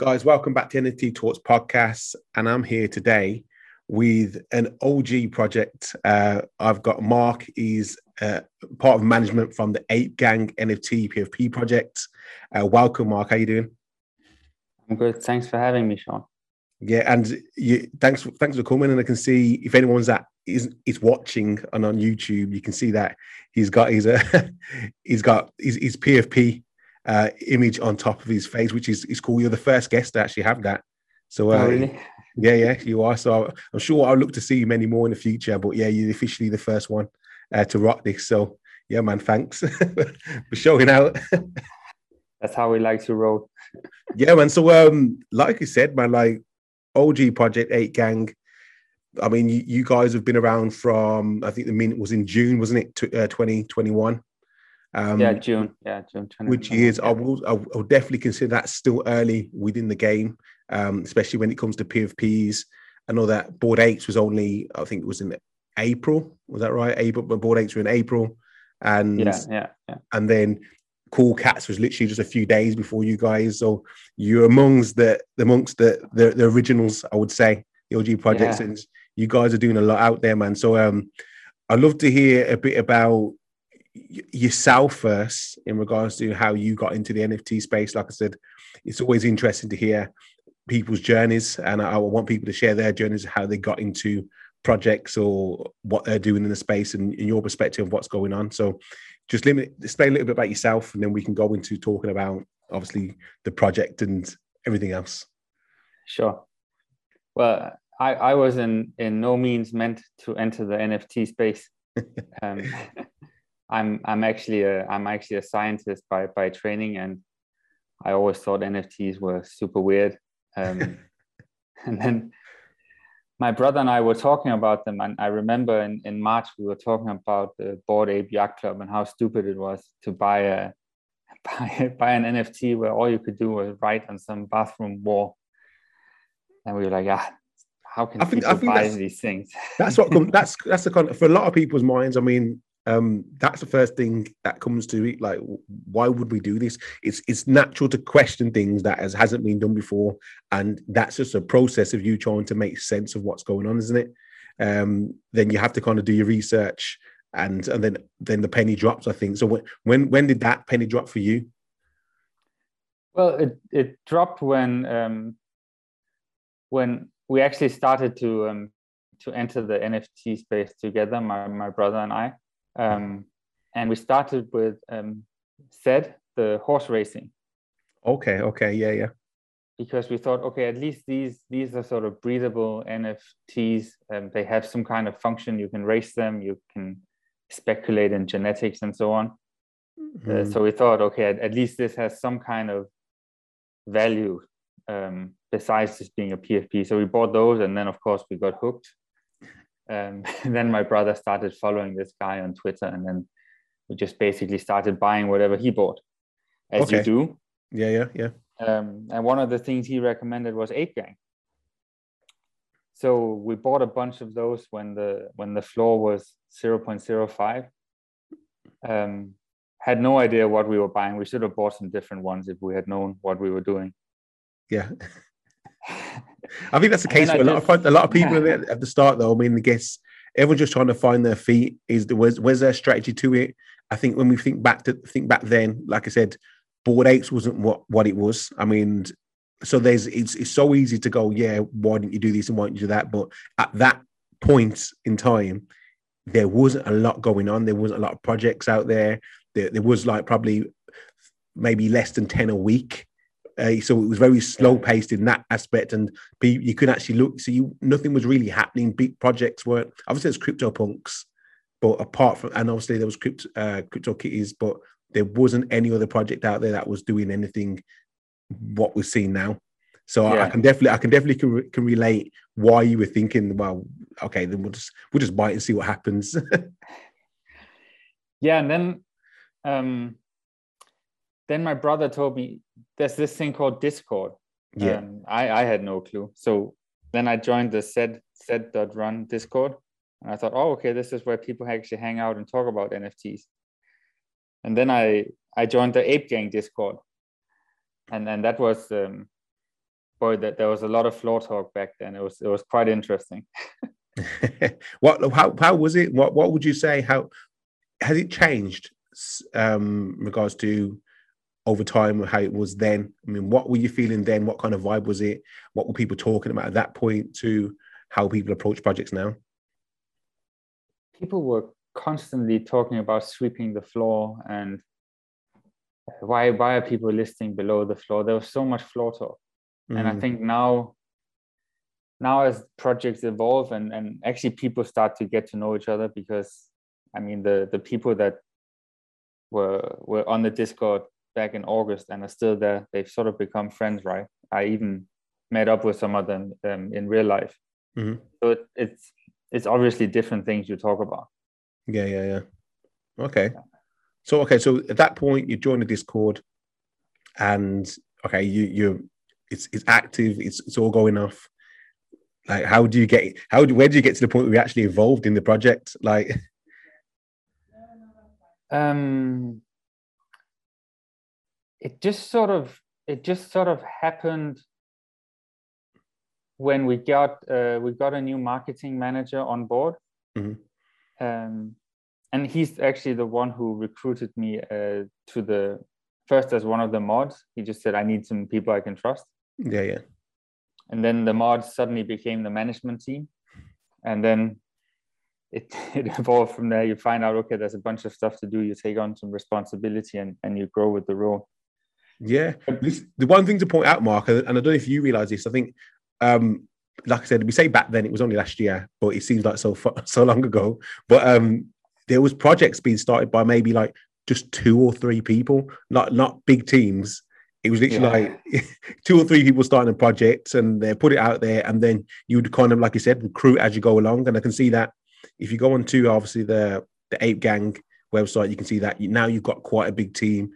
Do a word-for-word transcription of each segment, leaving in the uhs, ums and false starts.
Guys, welcome back to N F T Talks Podcast, and I'm here today with an O G project. Uh, I've got Mark. He's uh, part of management from the Ape Gang N F T P F P project. Uh, welcome, Mark. How you doing? I'm good. Thanks for having me, Sean. Yeah, and you, thanks, thanks for coming. And I can see if anyone's that is is watching and on YouTube, you can see that he's got his uh, he's got his, his P F P. Uh, image on top of his face, which is, is cool. You're the first guest to actually have that. So, uh, oh, really? yeah, yeah, you are. So I'm sure I'll look to see many more in the future. But yeah, you're officially the first one uh, to rock this. So yeah, man, thanks for showing out. That's how we like to roll. Yeah, man. So um, like you said, man, like O G Project Ape Gang. I mean, you, you guys have been around from, I think the mint was in June, wasn't it? T- uh, twenty twenty-one. Um, yeah, June. Yeah, June. Which is, I will, I will definitely consider that still early within the game, um, especially when it comes to P F Ps. I know that Bored Apes was only, I think it was in April. Was that right? April, but Bored Apes were in April, and yeah, yeah, yeah. And then Cool Cats was literally just a few days before you guys. So you're amongst the amongst the the, the originals, I would say, the O G projects. Yeah. And you guys are doing a lot out there, man. So um, I'd love to hear a bit about yourself first in regards to how you got into the N F T space. Like I said, it's always interesting to hear people's journeys, and I, I want people to share their journeys, how they got into projects or what they're doing in the space, and in your perspective of what's going on. So just limit, explain a little bit about yourself, and then we can go into talking about obviously the project and everything else. Sure. Well, I, I was in, in no means meant to enter the N F T space. Um, I'm I'm actually a I'm actually a scientist by by training, and I always thought N F Ts were super weird. Um, and then my brother and I were talking about them, and I remember in, in March we were talking about the Bored Ape Yacht Club and how stupid it was to buy a buy, buy an N F T where all you could do was write on some bathroom wall. And we were like, ah, how can I think, people I think buy these things? That's what that's that's the kind of, for a lot of people's minds. I mean. Um, that's the first thing that comes to it. Like, why would we do this? It's it's natural to question things that has, hasn't been done before, and that's just a process of you trying to make sense of what's going on, isn't it? Um, then you have to kind of do your research, and and then then the penny drops, I think. So when when when did that penny drop for you? Well, it it dropped when um, when we actually started to um, to enter the N F T space together, my my brother and I. Um, and we started with um, Zed, the horse racing. Okay, okay, yeah, yeah. Because we thought, okay, at least these these are sort of breathable N F Ts, and they have some kind of function. You can race them, you can speculate in genetics and so on. Mm. Uh, so we thought, okay, at, at least this has some kind of value um, besides just being a P F P. So we bought those, and then, of course, we got hooked. Um, and then my brother started following this guy on Twitter, and then we just basically started buying whatever he bought, as okay. you do. Yeah, yeah, yeah. Um, and one of the things he recommended was Ape Gang. So we bought a bunch of those when the when the floor was zero point zero five. Um, had no idea what we were buying. We should have bought some different ones if we had known what we were doing. Yeah. I think that's the case for a lot of a lot of people yeah. at the start, though. I mean, I guess everyone's just trying to find their feet. Is there was where's their strategy to it? I think when we think back to think back then, like I said, Bored Apes wasn't what, what it was. I mean, so there's it's it's so easy to go, yeah, why didn't you do this and why didn't you do that? But at that point in time, there wasn't a lot going on. There wasn't a lot of projects out there. There, there was like probably maybe less than ten a week. Uh, so it was very slow paced in that aspect, and be, you could actually look. So you, nothing was really happening. Big projects weren't. Obviously, there's CryptoPunks, but apart from, and obviously there was crypto, uh, CryptoKitties, but there wasn't any other project out there that was doing anything what we're seeing now. So yeah. I, I can definitely, I can definitely can, can relate why you were thinking, well, okay, then we'll just we'll just buy it and see what happens. yeah, and then. Um... Then my brother told me there's this thing called Discord. Yeah, um, I, I had no clue. So then I joined the Zed Zed Run Discord, and I thought, oh, okay, this is where people actually hang out and talk about N F Ts. And then I I joined the Ape Gang Discord, and and that was um, boy, that there was a lot of floor talk back then. It was it was quite interesting. What how how was it? What what would you say? How has it changed um, in regards to over time, how it was then? I mean, what were you feeling then? What kind of vibe was it? What were people talking about at that point to how people approach projects now? People were constantly talking about sweeping the floor and why, why are people listing below the floor? There was so much floor talk. Mm. And I think now, now as projects evolve and, and actually people start to get to know each other, because I mean, the, the people that were were on the Discord back in August and are still there, they've sort of become friends, right? I even met up with some of them um, in real life. Mm-hmm. So it, it's it's obviously different things you talk about. Yeah, yeah, yeah. Okay. Yeah. So, okay, so at that point, you join the Discord and, okay, you you it's it's active, it's it's all going off. Like, how do you get, how do, where do you get to the point where you're actually involved in the project? Like... Um... It just sort of it just sort of happened when we got uh, we got a new marketing manager on board, mm-hmm. um, and he's actually the one who recruited me uh, to the first as one of the mods. He just said, "I need some people I can trust." Yeah, yeah. And then the mods suddenly became the management team, and then it, it evolved from there. You find out, okay, there's a bunch of stuff to do. You take on some responsibility, and and you grow with the role. Yeah, the one thing to point out, Mark, and I don't know if you realise this, I think, um, like I said, we say back then, it was only last year, but it seems like so far, so long ago. But um, there was projects being started by maybe like just two or three people, not not big teams. It was literally yeah. like two or three people starting a project and they put it out there, and then you would kind of, like you said, recruit as you go along. And I can see that if you go on to obviously the the Ape Gang website, you can see that now you've got quite a big team.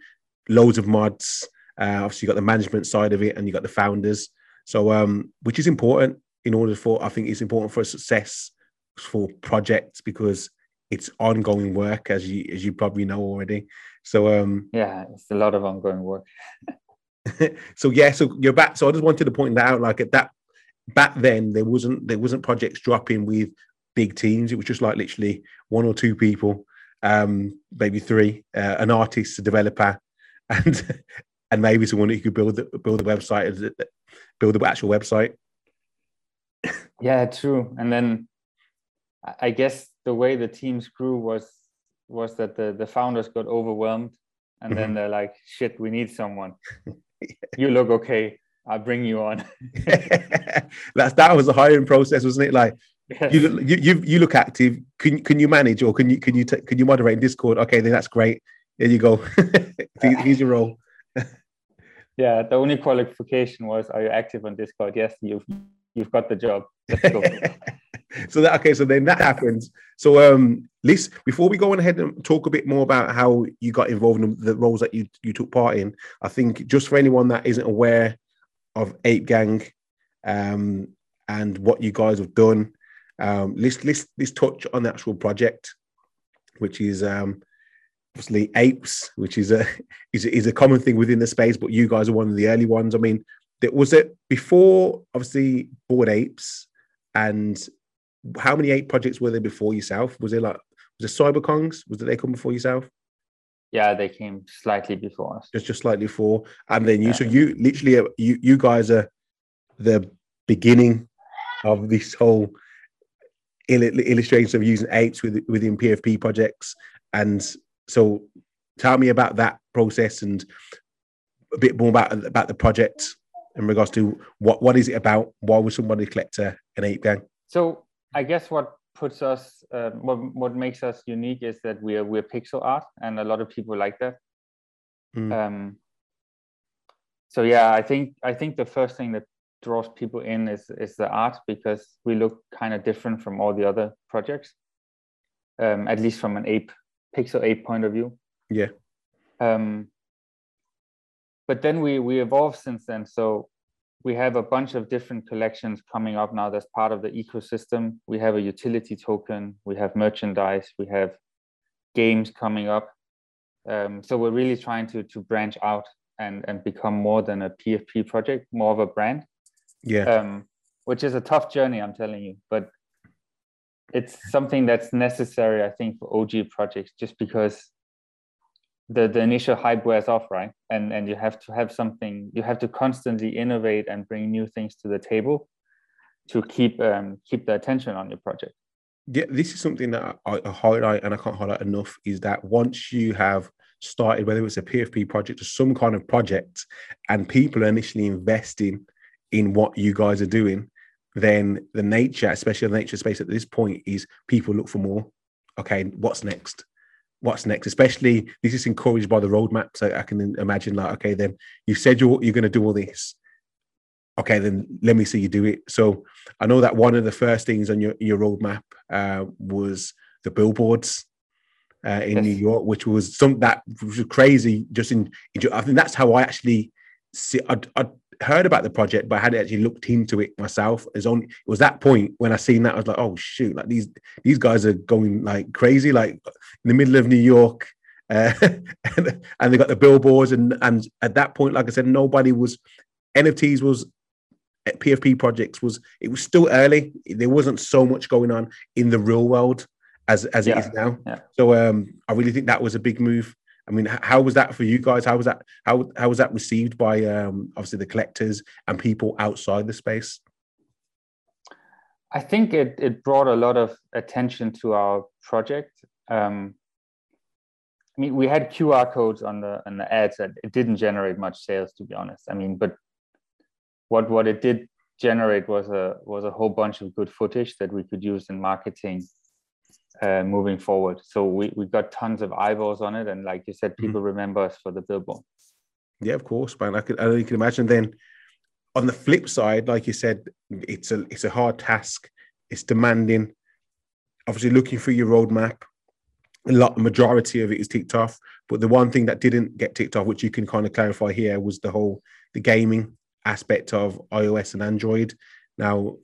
Loads of mods. Uh, obviously, you've got the management side of it and you've got the founders. So, um, which is important in order for, I think it's important for success for projects because it's ongoing work, as you as you probably know already. So, um, yeah, it's a lot of ongoing work. So, yeah, so you're back. So I just wanted to point that out. Like at that, back then, there wasn't there wasn't projects dropping with big teams. It was just like literally one or two people, um, maybe three, uh, an artist, a developer, and and maybe someone who could build the, build the website, build the actual website. Yeah, true. And then I guess the way the teams grew was was that the, the founders got overwhelmed and then mm-hmm. they're like, shit, we need someone. You look okay, I'll bring you on. That's that was the hiring process, wasn't it? Like yes. you, look, you you you look active. Can can you manage or can you can you t- can you moderate Discord? Okay, then that's great. There you go. Here's your role. Yeah, the only qualification was, are you active on Discord? Yes, you've you've got the job. Let's go. So that okay, so then that happens. So um, Liz, before we go on ahead and talk a bit more about how you got involved in the roles that you you took part in, I think just for anyone that isn't aware of Ape Gang um, and what you guys have done, um, let's let's let's touch on the actual project, which is. Um, Obviously, apes, which is a is is a common thing within the space, but you guys are one of the early ones. I mean, there, was it before obviously Bored Apes, and how many ape projects were there before yourself? Was it like was it Cyber Kongs? Was it they come before yourself? Yeah, they came slightly before us. Just just slightly before, and then you. Yeah. So you literally are, you you guys are the beginning of this whole ill, illustration of using apes with, within P F P projects and. So tell me about that process and a bit more about, about the project in regards to what, what is it about? Why would somebody collect a, an ape gang? So I guess what puts us, uh, what, what makes us unique is that we're, we're pixel art and a lot of people like that. Mm. Um, so yeah, I think, I think the first thing that draws people in is, is the art because we look kind of different from all the other projects, um, at least from an ape. Pixel eight point of view. Yeah. Um, but then we we evolved since then. So we have a bunch of different collections coming up now that's part of the ecosystem. We have a utility token. We have merchandise. We have games coming up. Um, so we're really trying to to branch out and, and become more than a P F P project, more of a brand. Yeah. Um, which is a tough journey, I'm telling you, but it's something that's necessary, I think, for O G projects, just because the, the initial hype wears off, right? And and you have to have something, you have to constantly innovate and bring new things to the table to keep um, keep the attention on your project. Yeah, this is something that I, I highlight, and I can't highlight enough, is that once you have started, whether it's a P F P project or some kind of project, and people are initially investing in what you guys are doing, then the nature, especially the nature space at this point, is people look for more. Okay, what's next? What's next? Especially, this is encouraged by the roadmap. So I can imagine, like, okay, then you said you're, you're going to do all this. Okay, then let me see you do it. So I know that one of the first things on your, your roadmap uh, was the billboards uh, in yes. New York, which was something that was crazy. Just in, I think that's how I actually see. I, I heard about the project, but I hadn't actually looked into it myself. It was only it was that point when I seen that I was like, oh shoot, like these these guys are going like crazy, like in the middle of New York. Uh, and, and they got the billboards, and and at that point, like I said, nobody was N F Ts was. P F P projects was it was still early. There wasn't so much going on in the real world as as yeah, it is now. Yeah. So um, I really think that was a big move. I mean, how was that for you guys? How was that? How how was that received by um, obviously the collectors and people outside the space? I think it it brought a lot of attention to our project. Um, I mean, we had Q R codes on the on the ads that it didn't generate much sales, to be honest. I mean, but What what it did generate was a was a whole bunch of good footage that we could use in marketing uh, moving forward. So we, we got tons of eyeballs on it, and like you said, people mm-hmm. remember us for the billboard. Yeah, of course, man. I could I can imagine. Then on the flip side, like you said, it's a it's a hard task. It's demanding. Obviously, looking through your roadmap, a lot the majority of it is ticked off. But the one thing that didn't get ticked off, which you can kind of clarify here, was the whole the gaming aspect of iOS and Android. Now,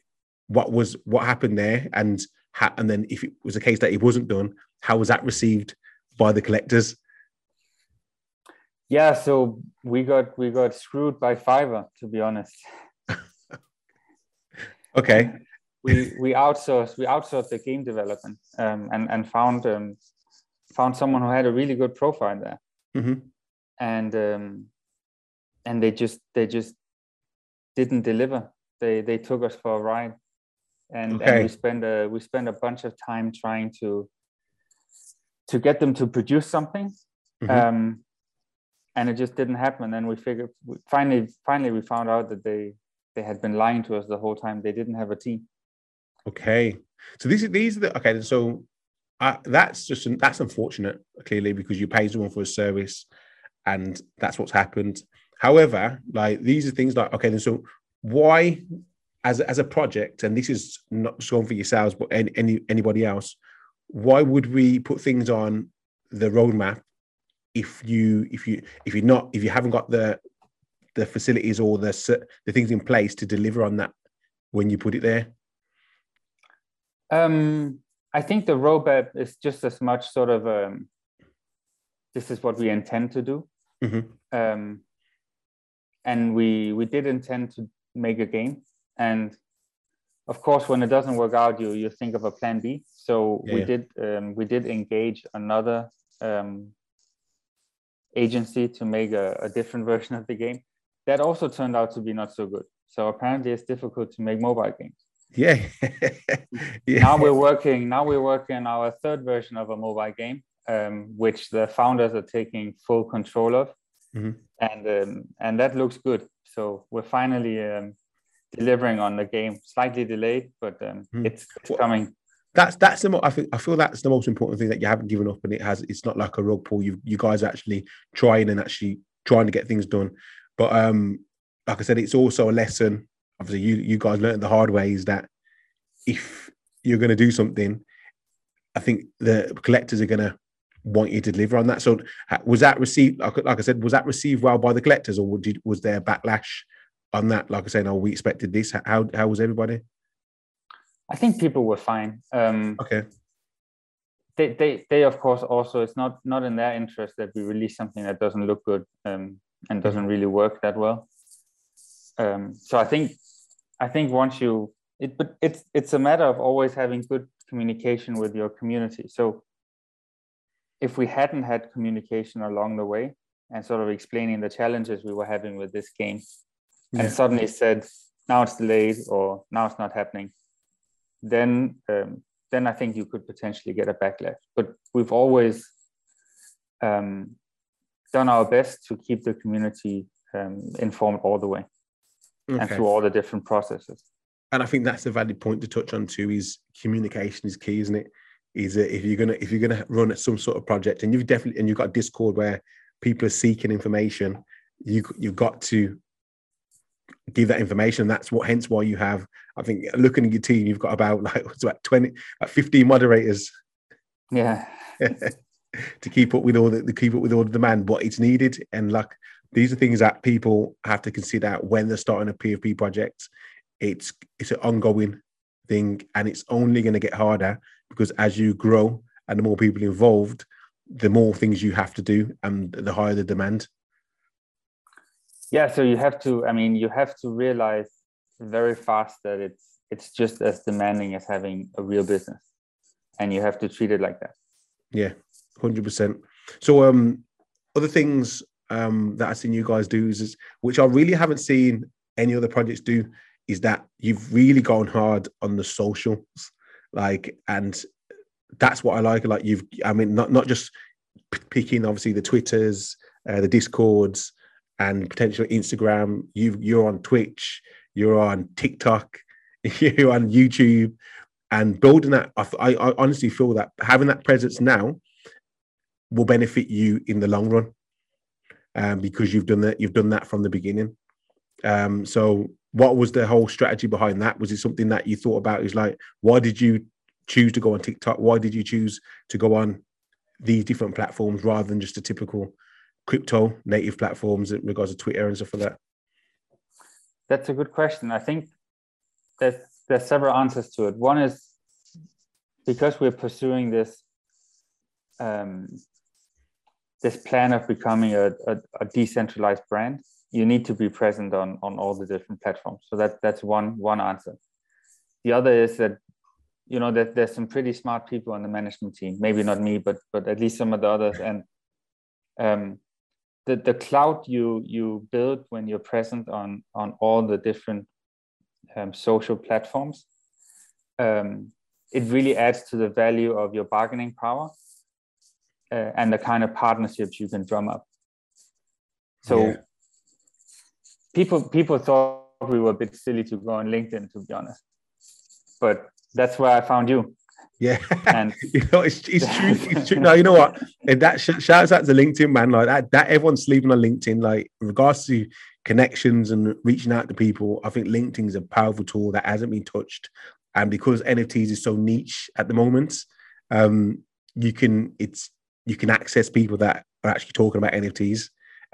what was what happened there, and ha- and then if it was a case that it wasn't done, how was that received by the collectors? Yeah, so we got we got screwed by Fiverr, to be honest. Okay. We we outsourced we outsourced the game development um, and and found um, found someone who had a really good profile there, mm-hmm. and um, and they just they just. didn't deliver. They they took us for a ride, and, okay. and we spent a we spent a bunch of time trying to to get them to produce something, mm-hmm. um, and it just didn't happen. And then we figured finally finally we found out that they they had been lying to us the whole time. They didn't have a team. Okay, so these these are the okay. So I, that's just that's unfortunate, clearly, because you paid someone for a service, and that's what's happened. However, like these are things like, okay, then so why, as, as a project, and this is not just going for yourselves, but any, any anybody else, why would we put things on the roadmap if you if you if you're not if you haven't got the the facilities or the the things in place to deliver on that when you put it there? Um, I think the roadmap is just as much sort of um, this is what we intend to do. Mm-hmm. Um, And we, we did intend to make a game. And of course, when it doesn't work out, you you think of a plan B. So yeah. we did um, we did engage another um, agency to make a, a different version of the game. That also turned out to be not so good. So apparently it's difficult to make mobile games. Yeah. yeah. Now we're working, now we're working on our third version of a mobile game, um, which the founders are taking full control of. Mm-hmm. And um, and that looks good. So we're finally um, delivering on the game. Slightly delayed, but um, mm-hmm. it's, it's well, coming. That's that's the mo- I think I feel that's the most important thing, that you haven't given up, and it has. It's not like a rug pull. You you guys are actually trying and actually trying to get things done. But um, like I said, it's also a lesson. Obviously, you you guys learned the hard way, is that if you're going to do something, I think the collectors are going to want you to deliver on that. So was that received, like I said, was that received well by the collectors, or did, was there backlash on that? Like I say, no, we expected this. How how was everybody? I think people were fine. Um, okay. They, they, they, of course, also, it's not, not in their interest that we release something that doesn't look good um, and doesn't really work that well. Um, so I think I think once you, it, but it's it's a matter of always having good communication with your community. So if we hadn't had communication along the way and sort of explaining the challenges we were having with this game, yeah. and suddenly said, now it's delayed or now it's not happening, then um, then I think you could potentially get a backlash. But we've always um, done our best to keep the community um, informed all the way. Okay. And through all the different processes. And I think that's a valid point to touch on too, is communication is key, isn't it? Is that if you're gonna if you're gonna run some sort of project, and you've definitely and you've got Discord where people are seeking information, you you've got to give that information. That's what hence why you have, I think, looking at your team, you've got about like what's about twenty, like fifteen moderators. Yeah. To keep up with all the to keep up with all the demand, what it's needed. And like these are things that people have to consider when they're starting a P F P project. It's it's an ongoing thing, and it's only going to get harder because as you grow and the more people involved, the more things you have to do and the higher the demand. Yeah, so you have to, I mean, you have to realize very fast that it's it's just as demanding as having a real business, and you have to treat it like that. Yeah, one hundred percent. So um, other things... Um, that I've seen you guys do, is, is which I really haven't seen any other projects do, is that you've really gone hard on the socials, like, and that's what I like. Like you've, I mean, not not just p- picking obviously the Twitters, uh, the Discords, and potentially Instagram. You you're on Twitch, you're on TikTok, you're on YouTube, and building that. I, I, I honestly feel that having that presence now will benefit you in the long run. Um, because you've done that, you've done that from the beginning. Um, so, what was the whole strategy behind that? Was it something that you thought about? It was like, why did you choose to go on TikTok? Why did you choose to go on these different platforms rather than just the typical crypto native platforms in regards to Twitter and stuff like that? That's a good question. I think there's there's several answers to it. One is because we're pursuing this. Um, This plan of becoming a, a, a decentralized brand, you need to be present on, on all the different platforms. So that that's one one answer. The other is that, you know, that there's some pretty smart people on the management team. Maybe not me, but but at least some of the others. And um, the the clout you you build when you're present on on all the different um, social platforms, um, it really adds to the value of your bargaining power. Uh, and the kind of partnerships you can drum up. So yeah. people people thought we were a bit silly to go on LinkedIn, to be honest. But that's where I found you. Yeah, and you know it's, it's true. It's true. No, you know what? And that sh- shouts out to LinkedIn, man. Like that, that everyone's sleeping on LinkedIn. Like in regards to connections and reaching out to people, I think LinkedIn is a powerful tool that hasn't been touched. And because N F Ts is so niche at the moment, um, you can it's. you can access people that are actually talking about N F Ts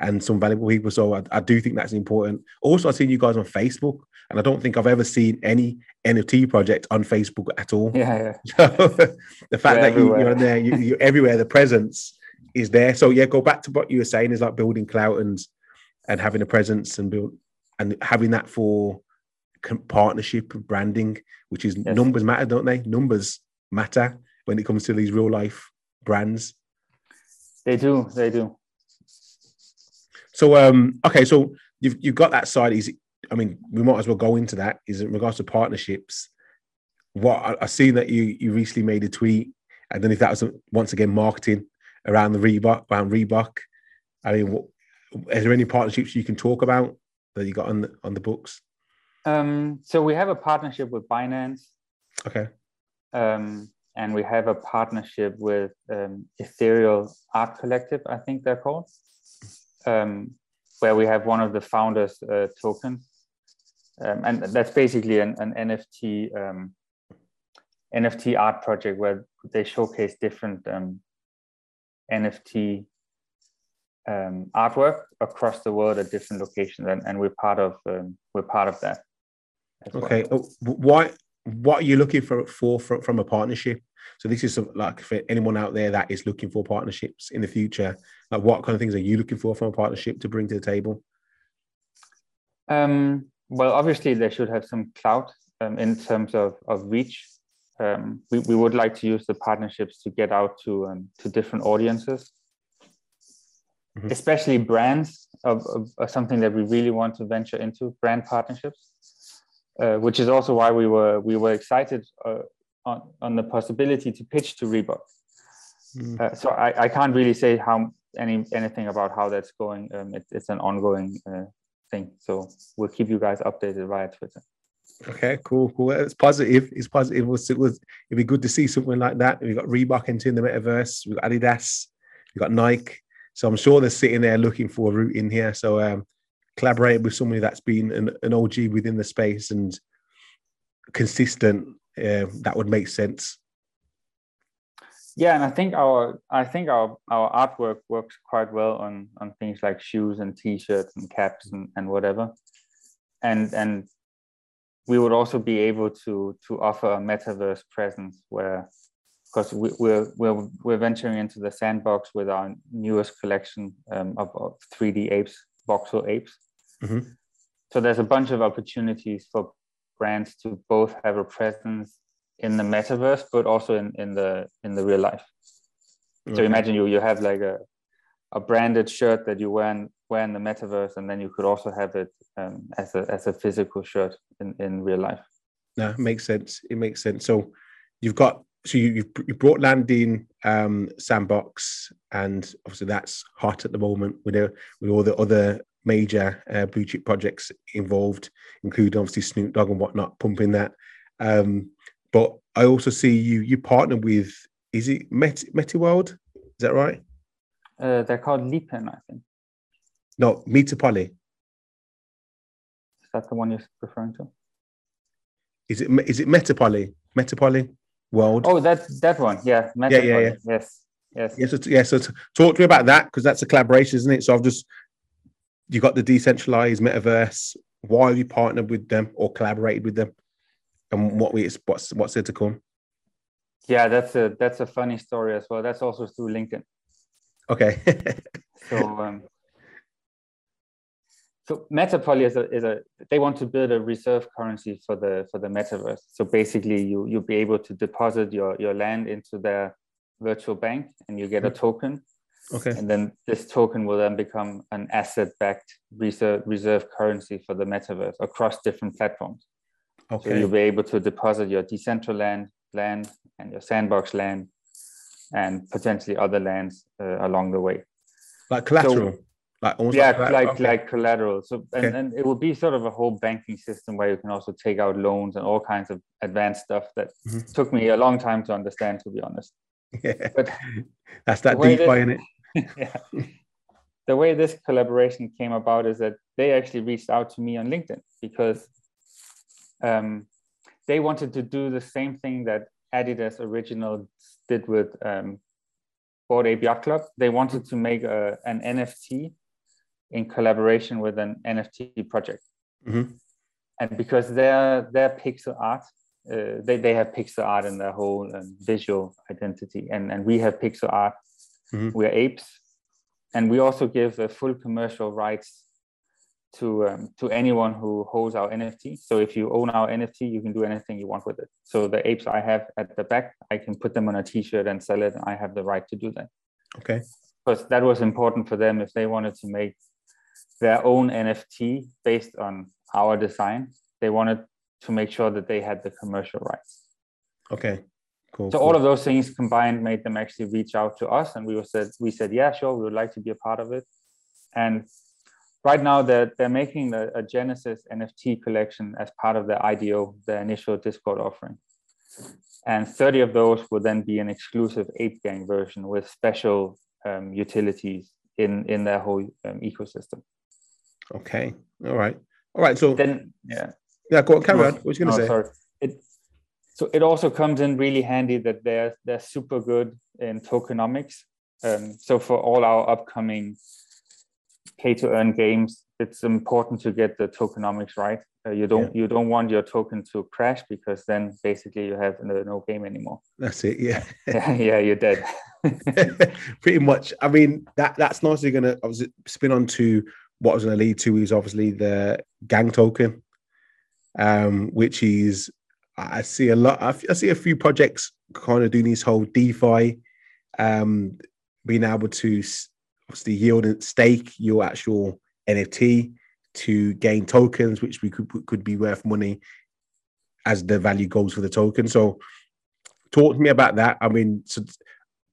and some valuable people. So I, I do think that's important. Also, I've seen you guys on Facebook, and I don't think I've ever seen any N F T project on Facebook at all. Yeah, yeah. So the fact you're that you, you're on there, you, you're everywhere, the presence is there. So yeah, go back to what you were saying, is like building clout and and having a presence and build and having that for partnership and branding, which is yes. numbers matter, don't they? Numbers matter when it comes to these real life brands. They do, they do. So, um, okay, so you've you've got that side. Is I mean, we might as well go into that. Is in regards to partnerships. What I, I seen that you you recently made a tweet. I don't know if that was once again marketing around the Reebok around Reebok. I mean, what, is there any partnerships you can talk about that you got on the, on the books? Um, so we have a partnership with Binance. Okay. Um. And we have a partnership with um, Ethereal Art Collective, I think they're called, um, where we have one of the founders' uh, tokens, um, and that's basically an, an N F T um, N F T art project where they showcase different um, N F T um, artwork across the world at different locations, and, and we're part of um, we're part of that. Okay, well. oh, why? What are you looking for, for, for from a partnership? So this is some, like for anyone out there that is looking for partnerships in the future, like what kind of things are you looking for from a partnership to bring to the table? Um, Well, obviously they should have some clout um, in terms of, of reach. Um, we, we would like to use the partnerships to get out to um, to different audiences, mm-hmm. especially brands of, of, of something that we really want to venture into, brand partnerships, uh, which is also why we were we were excited uh, on, on the possibility to pitch to Reebok. Mm-hmm. Uh, so I, I can't really say how any anything about how that's going. Um, it, it's an ongoing uh, thing, so we'll keep you guys updated via Twitter. Okay, cool, cool. It's positive. It's positive. It was, it was, it'd be good to see something like that. We've got Reebok entering the metaverse. We've got Adidas. We've got Nike. So I'm sure they're sitting there looking for a route in here. So um, collaborate with somebody that's been an, an O G within the space and consistent. Uh, that would make sense. Yeah, and I think our I think our, our artwork works quite well on on things like shoes and T-shirts and caps and, and whatever. And and. We would also be able to to offer a metaverse presence where, because we, we're we're we're venturing into the sandbox with our newest collection um, of, of three D apes, voxel apes. Mm-hmm. So there's a bunch of opportunities for brands to both have a presence in the metaverse, but also in, in the in the real life. Mm-hmm. So imagine you you have like a a branded shirt that you wear in, wear in the metaverse, and then you could also have it um, as a as a physical shirt in, in real life. No, it makes sense. It makes sense. So you've got so you you've, you brought Landin um, Sandbox, and obviously that's hot at the moment with a, with all the other major uh, blue chip projects involved, including obviously Snoop Dogg and whatnot, pumping that. Um, but I also see you you partner with, is it Met MetaWorld? Is that right? Uh, they're called Lipen, I think. No, Metapoly. Is that the one you're referring to? Is it is it Metapoly? Metapoly World. Oh, that that one. Yeah, Metapoly. Yeah, yeah, yeah. Yes, yes, yeah. So, yeah, so talk to me about that, because that's a collaboration, isn't it? So I've just you got the decentralized metaverse. Why have you partnered with them or collaborated with them, and what we what's what's there to come? Yeah, that's a that's a funny story as well. That's also through LinkedIn. Okay. so um, so Metapoly is a, is a they want to build a reserve currency for the for the metaverse. So basically, you you'll be able to deposit your your land into their virtual bank, and you get a token. Okay. And then this token will then become an asset-backed reserve reserve currency for the metaverse across different platforms. Okay. So you'll be able to deposit your Decentraland land and your Sandbox land, and potentially other lands uh, along the way, like collateral, so, like almost yeah, like collateral. like, okay. like collateral. So and, okay. and it will be sort of a whole banking system where you can also take out loans and all kinds of advanced stuff that mm-hmm. took me a long time to understand, to be honest. Yeah, but that's that DeFi, isn't it? yeah. The way this collaboration came about is that they actually reached out to me on LinkedIn because um, they wanted to do the same thing that Adidas original did with um, Bored Ape Yacht Club. They wanted to make a, an N F T in collaboration with an N F T project. Mm-hmm. And because their their pixel art, uh, they, they have pixel art in their whole um, visual identity. And, and we have pixel art, mm-hmm. we're apes. And we also give the full commercial rights to um, to anyone who holds our N F T. So if you own our N F T, you can do anything you want with it. So the apes I have at the back, I can put them on a T-shirt and sell it, and I have the right to do that. Okay. Because that was important for them if they wanted to make their own N F T based on our design. They wanted to make sure that they had the commercial rights. Okay, cool. So cool. all of those things combined made them actually reach out to us, and we were said we said, yeah, sure, we would like to be a part of it. And right now, they're, they're making a, a Genesis N F T collection as part of their I D O, their initial Discord offering. And thirty of those will then be an exclusive Ape Gang version with special um, utilities in, in their whole um, ecosystem. Okay. All right. All right. So then, yeah. Yeah, go on, carry on. What were you going to no, say? Sorry. It, so it also comes in really handy that they're, they're super good in tokenomics. Um, so for all our upcoming pay-to-earn games, it's important to get the tokenomics right. Uh, you don't yeah. you don't want your token to crash, because then basically you have no, no game anymore. That's it. Yeah. yeah, yeah, you're dead. Pretty much. I mean, that that's nicely going to spin on to what I was going to lead to is obviously the gang token. um, which is, I see a lot, I see a few projects kind of doing this whole DeFi, um, being able to obviously yield and stake your actual N F T to gain tokens, which we could could be worth money as the value goes for the token. So talk to me about that. I mean, so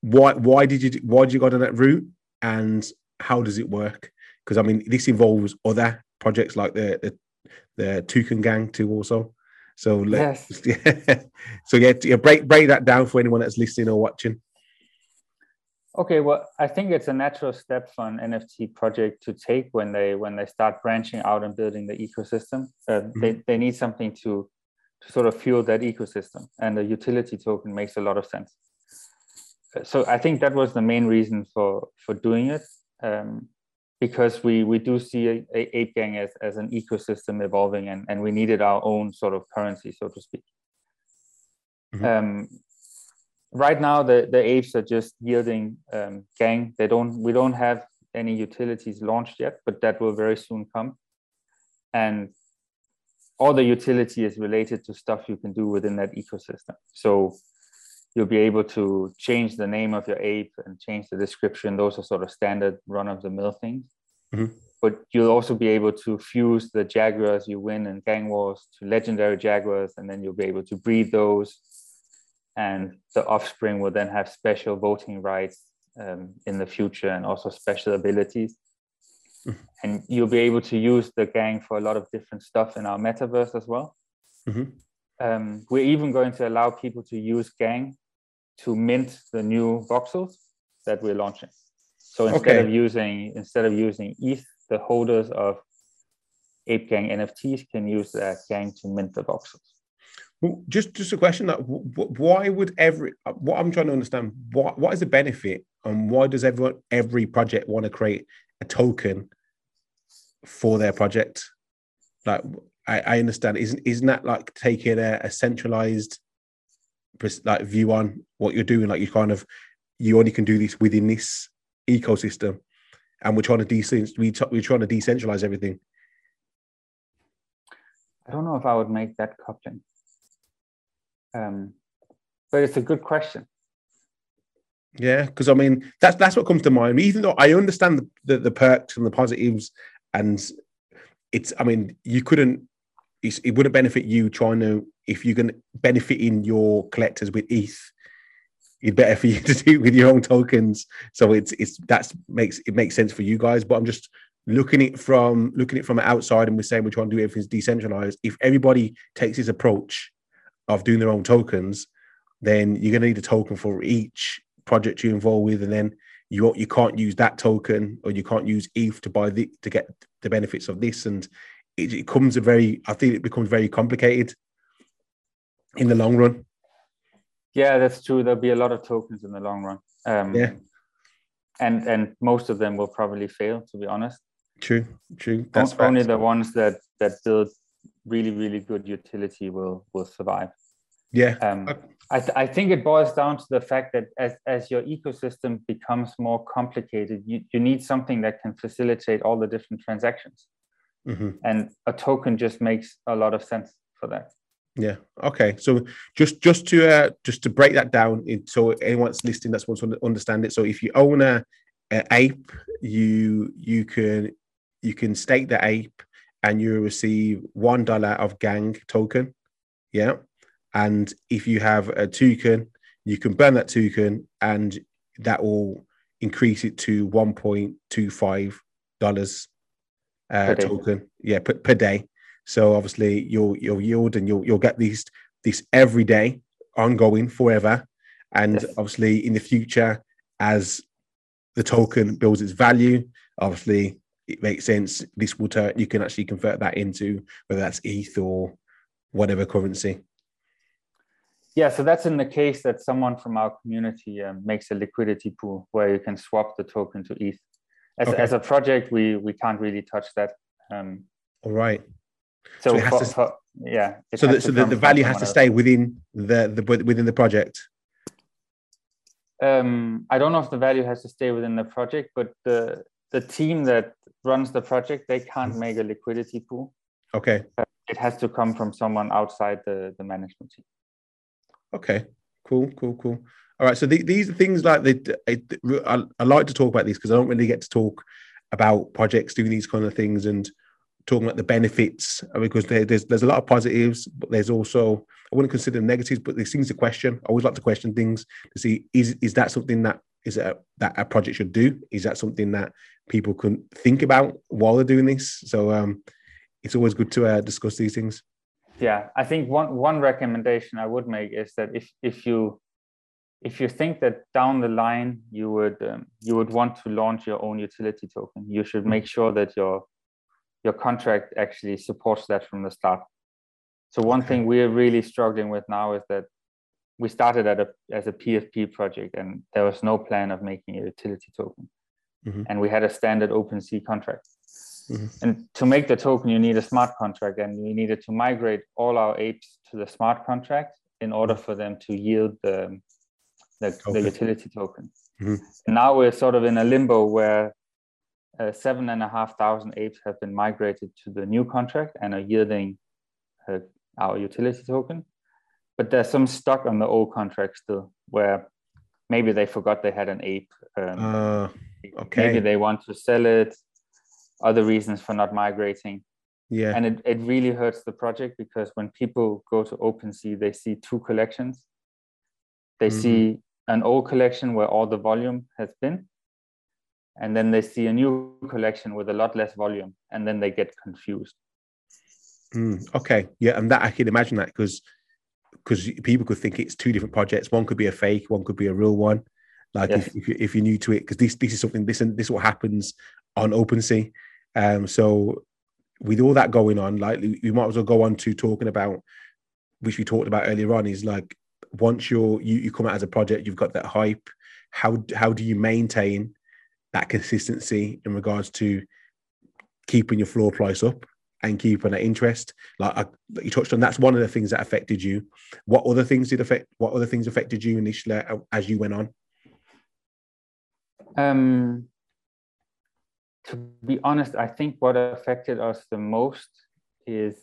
why why did you why did you go down that route, and how does it work? Because I mean, this involves other projects like the the, the Toucan Gang too, also. So let's yes. yeah. so yeah, yeah, break break that down for anyone that's listening or watching. Okay, well, I think it's a natural step for an N F T project to take when they when they start branching out and building the ecosystem. Uh, mm-hmm. They they need something to, to sort of fuel that ecosystem, and the utility token makes a lot of sense. So I think that was the main reason for for doing it, um, because we we do see a, a Ape Gang as as an ecosystem evolving, and and we needed our own sort of currency, so to speak. Mm-hmm. Um, Right now, the, the apes are just yielding um, gang. They don't. We don't have any utilities launched yet, but that will very soon come. And all the utility is related to stuff you can do within that ecosystem. So you'll be able to change the name of your ape and change the description. Those are sort of standard run-of-the-mill things. Mm-hmm. But you'll also be able to fuse the Jaguars you win in Gang Wars to legendary Jaguars, and then you'll be able to breed those. And the offspring will then have special voting rights um, in the future, and also special abilities. Mm-hmm. And you'll be able to use the gang for a lot of different stuff in our metaverse as well. Mm-hmm. Um, we're even going to allow people to use gang to mint the new voxels that we're launching. So instead okay. of using instead of using E T H, the holders of Ape Gang N F Ts can use that gang to mint the voxels. Just, just a question. Like, why would every? What I'm trying to understand. What, what is the benefit, and why does everyone, every project, want to create a token for their project? Like, I, I understand. Isn't, isn't that like taking a, a centralized, like, view on what you're doing? Like, you kind of, you only can do this within this ecosystem, and we're trying to decent, we we're trying to decentralize everything. I don't know if I would make that coupling. Um, but it's a good question. Yeah, because I mean, that's that's what comes to mind. Even though I understand the, the, the perks and the positives, and it's, I mean, you couldn't, it's, it wouldn't benefit you trying to, if you're going to benefit in your collectors with E T H, it's better for you to do it with your own tokens. So it's it's that's makes it makes sense for you guys. But I'm just looking it from looking it from outside, and we're saying we're trying to do everything decentralized. If everybody takes this approach of doing their own tokens, then you're going to need a token for each project you involve with, and then you you can't use that token, or you can't use E T H to buy the to get the benefits of this, and it, it comes a very I think it becomes very complicated in the long run. Yeah, that's true. There'll be a lot of tokens in the long run. Um, yeah, and and most of them will probably fail, to be honest. True, true. That's only the ones that that build really, really good utility will will survive. Yeah, um, I, th- I think it boils down to the fact that as, as your ecosystem becomes more complicated, you, you need something that can facilitate all the different transactions. Mm-hmm. And a token just makes a lot of sense for that. Yeah. Okay. So just just to uh, just to break that down, so anyone's listening that wants to understand it. So if you own a, a ape, you you can you can stake the ape, and you receive one dollar of gang token, yeah. And if you have a toucan, you can burn that toucan, and that will increase it to one point two five dollars uh, token, yeah, per, per day. So obviously, you'll you'll yield, and you'll you'll get these this every day, ongoing, forever. And yes. obviously, in the future, as the token builds its value, obviously, it makes sense. This will turn, you can actually convert that into whether that's E T H or whatever currency. Yeah, so that's in the case that someone from our community uh, makes a liquidity pool where you can swap the token to E T H. As, okay. as a project, we we can't really touch that. Um, All right. So, so it has for, to, for, yeah. It so that, so the, the value has to else. stay within the, the within the project. Um, I don't know if the value has to stay within the project, but the the team that runs the project, they can't make a liquidity pool. Okay. It has to come from someone outside the, the management team. Okay, cool, cool, cool. All right, so the, these things like the, I, I like to talk about these because I don't really get to talk about projects doing these kind of things and talking about the benefits, because there's there's a lot of positives, but there's also, I wouldn't consider them negatives, but there's things to question. I always like to question things to see, is is that something that is a, that a project should do? Is that something that people can think about while they're doing this? So um, it's always good to uh, discuss these things. Yeah, I think one one recommendation I would make is that if if you if you think that down the line you would um, you would want to launch your own utility token, you should make sure that your your contract actually supports that from the start. So one thing we're really struggling with now is that we started at a, as a P F P project, and there was no plan of making a utility token. Mm-hmm. And we had a standard OpenSea contract. Mm-hmm. And to make the token, you need a smart contract, and we needed to migrate all our apes to the smart contract in order for them to yield the, the, the utility token. Mm-hmm. And now we're sort of in a limbo where Uh, seven and a half thousand apes have been migrated to the new contract and are yielding uh, our utility token. But there's some stuck on the old contract still, where maybe they forgot they had an ape. Um, uh, okay. Maybe they want to sell it, other reasons for not migrating. Yeah. And it, it really hurts the project, because when people go to OpenSea, they see two collections. They mm-hmm. see an old collection where all the volume has been, and then they see a new collection with a lot less volume, and then they get confused. Mm, okay, yeah, and that I can imagine that, because because people could think it's two different projects. One could be a fake, one could be a real one. Like yes. if, if, you, if you're new to it, because this this is something this and this is what happens on OpenSea. Um, so with all that going on, like we might as well go on to talking about, which we talked about earlier on, is like once you're you, you come out as a project, you've got that hype. How how do you maintain that consistency in regards to keeping your floor price up and keeping that interest? Like I, you touched on, that's one of the things that affected you. What other things did affect? What other things affected you initially as you went on? Um, to be honest, I think what affected us the most is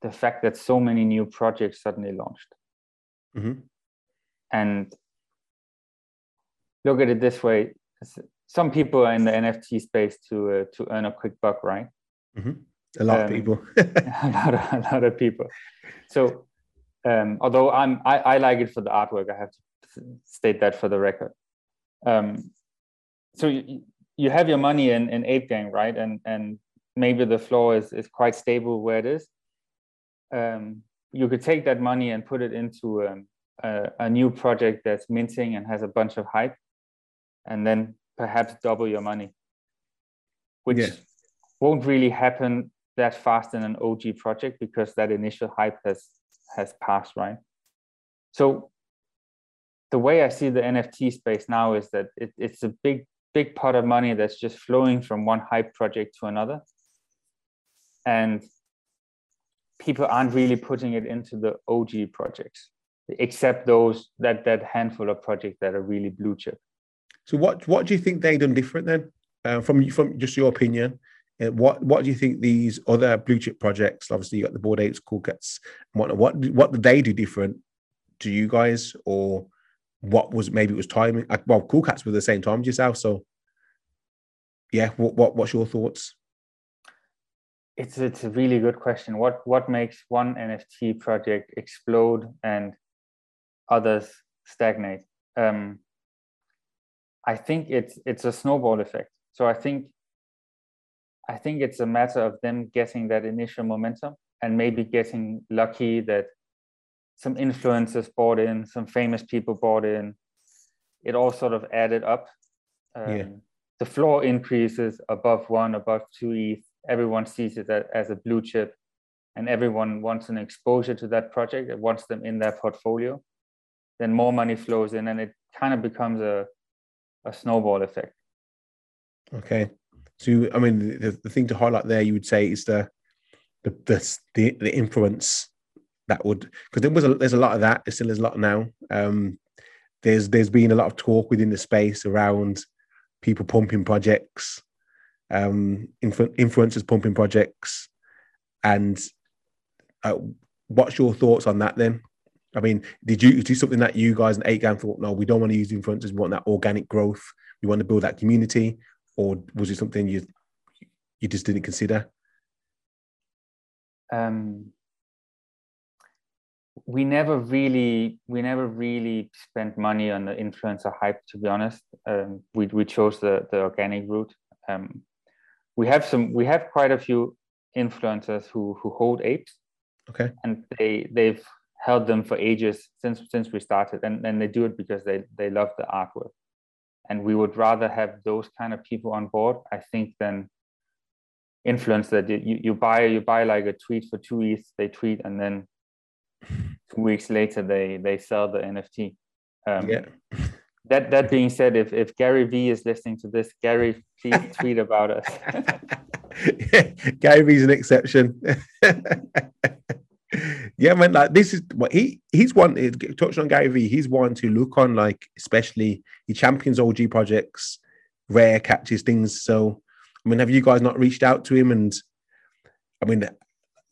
the fact that so many new projects suddenly launched. Mm-hmm. And look at it this way. Some people are in the N F T space to uh, to earn a quick buck, right? Mm-hmm. A lot um, of people. a, lot of, a lot of people. So, um, although I'm, I, I like it for the artwork, I have to state that for the record. Um, so you, you have your money in, in Ape Gang, right? And and maybe the floor is, is quite stable where it is. Um, you could take that money and put it into um, a, a new project that's minting and has a bunch of hype, and then perhaps double your money, which yeah. won't really happen that fast in an O G project, because that initial hype has has passed, right? So the way I see the N F T space now is that it, it's a big, big pot of money that's just flowing from one hype project to another. And people aren't really putting it into the O G projects, except those, that, that handful of projects that are really blue chip. So what what do you think they done different then, uh, from from just your opinion? Uh, what what do you think these other blue chip projects? Obviously, you got the Bored Apes, Cool Cats, and whatnot. What what did they do different to you guys, or what was maybe it was timing? Like, well, Cool Cats were the same time as yourself, so yeah. What what what's your thoughts? It's it's a really good question. What what makes one N F T project explode and others stagnate? Um, I think it's it's a snowball effect. So I think I think it's a matter of them getting that initial momentum and maybe getting lucky that some influencers bought in, some famous people bought in. It all sort of added up. Um, yeah. The floor increases above one, above two E T H. Everyone sees it as a blue chip, and everyone wants an exposure to that project. It wants them in their portfolio. Then more money flows in, and it kind of becomes a a snowball effect. Okay, so I mean, the, the thing to highlight there, you would say, is the the the, the influence that would, because there was a, there's a lot of that. There still is a lot now. Um, there's there's been a lot of talk within the space around people pumping projects, um, influ- influencers pumping projects, And uh, what's your thoughts on that then? I mean, did you do something that you guys in Ape Gang thought, no, we don't want to use influencers, we want that organic growth, we want to build that community? Or was it something you you just didn't consider? Um, we never really we never really spent money on the influencer hype, to be honest. Um, we we chose the the organic route. Um, we have some we have quite a few influencers who who hold apes. Okay. And they they've held them for ages since since we started, and and they do it because they they love the artwork. And we would rather have those kind of people on board, I think, than influence that you, you buy you buy like a tweet for two E T H, they tweet, and then two weeks later they they sell the N F T. Um, yeah. That that being said, if if Gary Vee is listening to this, Gary, please tweet about us. Gary Vee's an exception. Yeah, man, like this is what he he's one. Touching on Gary Vee, he's one to look on, like, especially he champions O G projects, rare catches, things. So, I mean, have you guys not reached out to him and, I mean,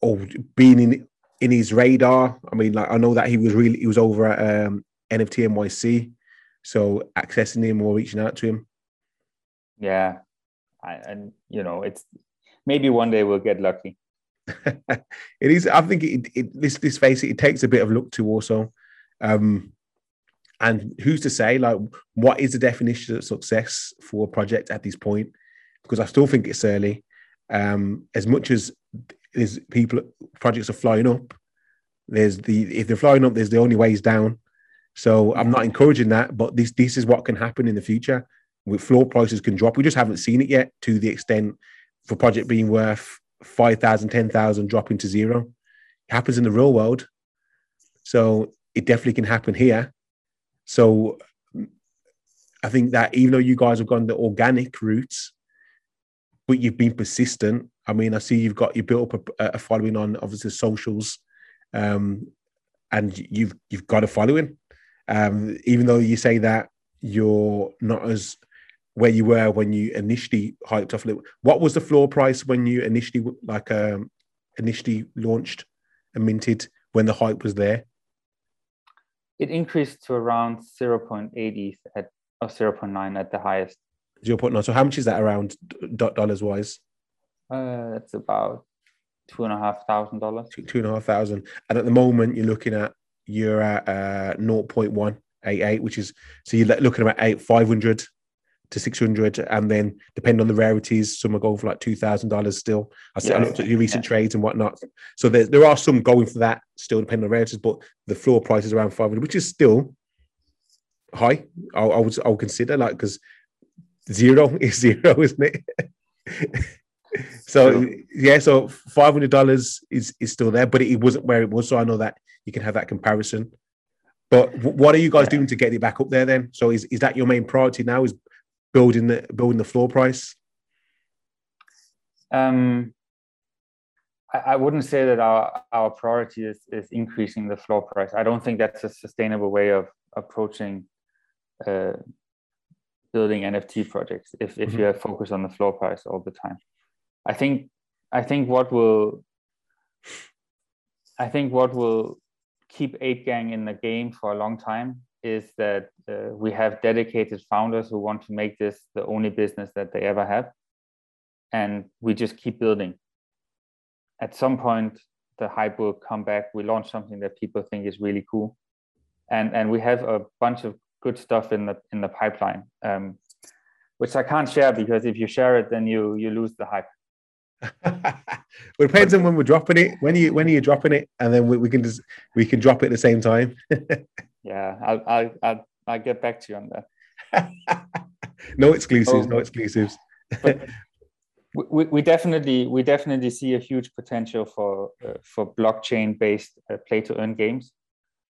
or been in in his radar? I mean, like, I know that he was really he was over at um, N F T N Y C, so accessing him or reaching out to him. Yeah, I, and you know, it's maybe one day we'll get lucky. It is. I think it, it, this. This face it, it takes a bit of luck to also, um, and who's to say, like, what is the definition of success for a project at this point? Because I still think it's early. Um, as much as there's people, projects are flying up. There's the if they're flying up, there's the only ways down. So I'm not encouraging that, but this this is what can happen in the future. With floor prices can drop. We just haven't seen it yet to the extent for project being worth five thousand, ten thousand, dropping to zero. It happens in the real world. So it definitely can happen here. So I think that even though you guys have gone the organic routes, but you've been persistent. I mean, I see you've got, you built up a, a following on obviously socials, um, and you've, you've got a following. Um, even though you say that you're not as where you were when you initially hyped off. What was the floor price when you initially like um, initially launched and minted when the hype was there? It increased to around zero point eight E T H at, or zero point nine at the highest. zero point nine. So how much is that around dollars wise? Uh, that's about two and a half thousand dollars. Two, two and a half thousand. And at the moment you're looking at, you're at uh, zero point one eight eight, which is, so you're looking at eight, five hundred to six hundred, and then depending on the rarities, some are going for like two thousand dollars still. I, yes. I looked at your recent yeah. trades and whatnot. So there, there are some going for that still, depending on rarities, but the floor price is around five hundred, which is still high. I, I would I would consider, like, because zero is zero, isn't it? So, sure. Yeah, so five hundred dollars is, is still there, but it wasn't where it was. So I know that you can have that comparison. But what are you guys yeah. doing to get it back up there then? So is, is that your main priority now, is building the building the floor price? Um, I, I wouldn't say that our our priority is is increasing the floor price. I don't think that's a sustainable way of approaching uh, building N F T projects. If if mm-hmm. you have focus on the floor price all the time, I think I think what will I think what will keep Ape Gang in the game for a long time is that uh, we have dedicated founders who want to make this the only business that they ever have. And we just keep building. At some point, the hype will come back. We launch something that people think is really cool. And and we have a bunch of good stuff in the in the pipeline, um, which I can't share, because if you share it, then you you lose the hype. Well, it depends on when we're dropping it. When are you when are you dropping it? And then we, we can just we can drop it at the same time. Yeah, I'll, I'll I'll I'll get back to you on that. No exclusives, oh, no exclusives. But we we definitely we definitely see a huge potential for uh, for blockchain based uh, play to earn games.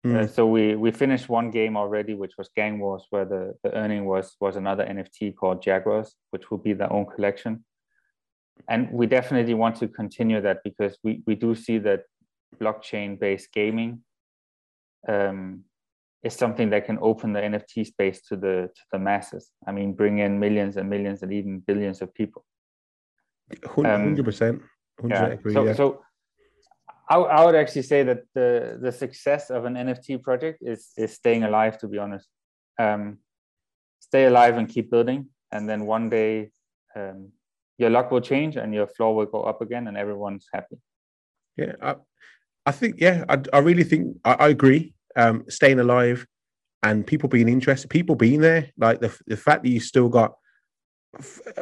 Mm. Uh, so we we finished one game already, which was Gang Wars, where the, the earning was was another N F T called Jaguars, which will be their own collection. And we definitely want to continue that, because we we do see that blockchain based gaming. Um, is something that can open the N F T space to the to the masses. I mean, bring in millions and millions and even billions of people. Hundred um, percent. Yeah. So, yeah. so I, I would actually say that the, the success of an N F T project is, is staying alive, to be honest. Um, stay alive and keep building. And then one day um, your luck will change and your floor will go up again and everyone's happy. Yeah, I, I think, yeah, I, I really think, I, I agree. Um, staying alive and people being interested, people being there. Like the, the fact that you still got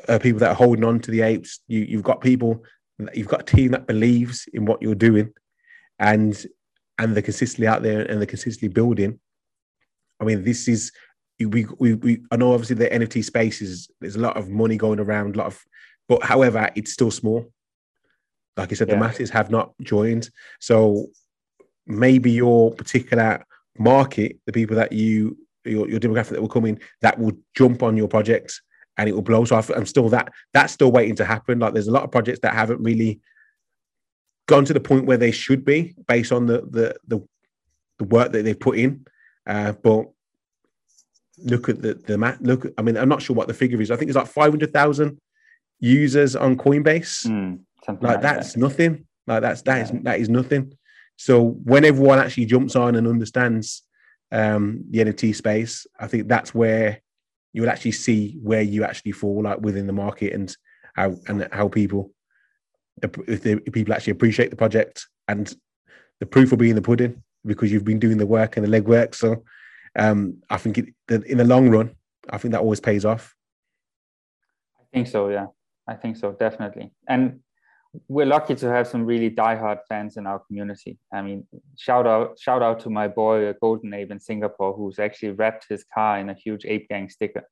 uh, people that are holding on to the apes, you, you've got people... You've got a team that believes in what you're doing, and and they're consistently out there and they're consistently building. I mean, this is we we, we I know obviously the N F T space is there's a lot of money going around, a lot of, but however, it's still small. Like I said, yeah. The masses have not joined, so maybe your particular market, the people that you your, your demographic that will come in, that will jump on your project. And it will blow. So I'm still that that's still waiting to happen. Like there's a lot of projects that haven't really gone to the point where they should be based on the the the, the work that they've put in. Uh, but look at the the map. Look, I mean, I'm not sure what the figure is. I think it's like five hundred thousand users on Coinbase. Mm, like, like that's that. nothing. Like that's that is that is nothing. So when everyone actually jumps on and understands um, the N F T space, I think that's where you will actually see where you actually fall, like within the market, and how and how people, if, they, if people actually appreciate the project, and the proof will be in the pudding because you've been doing the work and the legwork. So, um, I think it, in the long run, I think that always pays off. I think so, yeah. I think so, definitely. And we're lucky to have some really diehard fans in our community. I mean, shout out shout out to my boy Golden Ape in Singapore, who's actually wrapped his car in a huge Ape Gang sticker.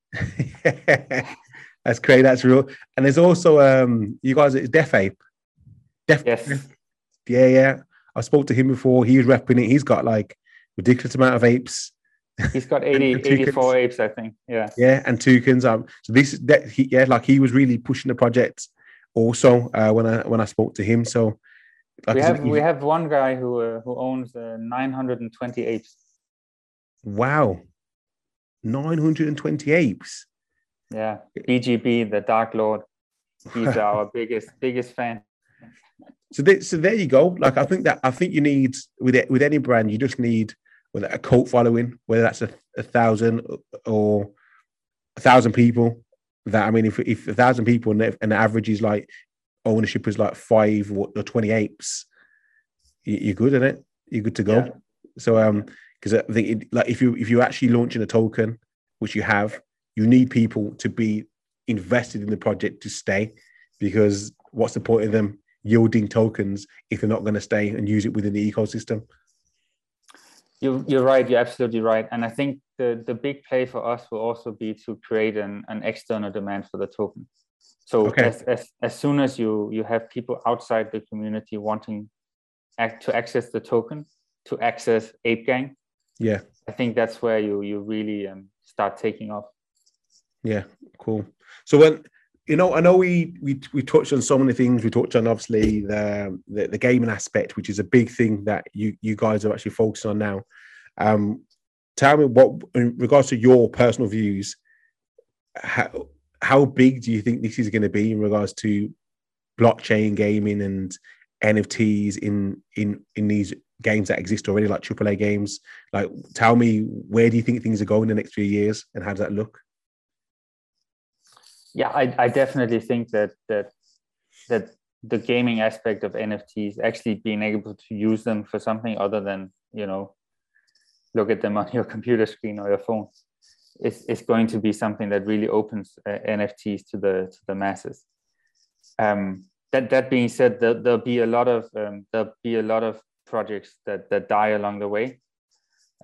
That's great. That's real. And there's also um, you guys, it's Def Ape. Def, yes. Def, yeah, yeah. I spoke to him before. He was repping it. He's got like ridiculous amount of apes. He's got eighty, eighty-four apes, I think. Yeah. Yeah, and toucans. Um, so this is that. He, yeah, like he was really pushing the project. Also, uh, when I when I spoke to him, so like, we have we have one guy who uh, who owns uh, nine hundred twenty apes. Wow, nine hundred twenty apes. Yeah, B G B, the Dark Lord. He's our biggest biggest fan. So th- so there you go. Like I think that I think you need with it, with any brand, you just need whether a cult following, whether that's a, a thousand or a thousand people. That I mean, if if a thousand people and the, and the average is like ownership is like five or, or twenty apes, you, you're good at it. You're good to go. Yeah. So um, because I think it, like if you if you're actually launching a token, which you have, you need people to be invested in the project to stay. Because what's the point of them yielding tokens if they're not going to stay and use it within the ecosystem? You're you're right. You're absolutely right. And I think the, the big play for us will also be to create an, an external demand for the token. So okay. as, as as soon as you you have people outside the community wanting act to access the token, to access Ape Gang, yeah, I think that's where you you really um, start taking off. Yeah, cool. So when you know, I know we we we touched on so many things. We touched on obviously the the, the gaming aspect, which is a big thing that you you guys are actually focusing on now. Um, Tell me what, in regards to your personal views, how how big do you think this is going to be in regards to blockchain gaming and N F Ts in in in these games that exist already, like triple A games? Like, tell me, where do you think things are going in the next few years, and how does that look? Yeah, I, I definitely think that that that the gaming aspect of N F Ts, actually being able to use them for something other than, you know, look at them on your computer screen or your phone, it's, it's going to be something that really opens uh, N F Ts to the to the masses. Um, that that being said, there, there'll be a lot of um, there'll be a lot of projects that that die along the way,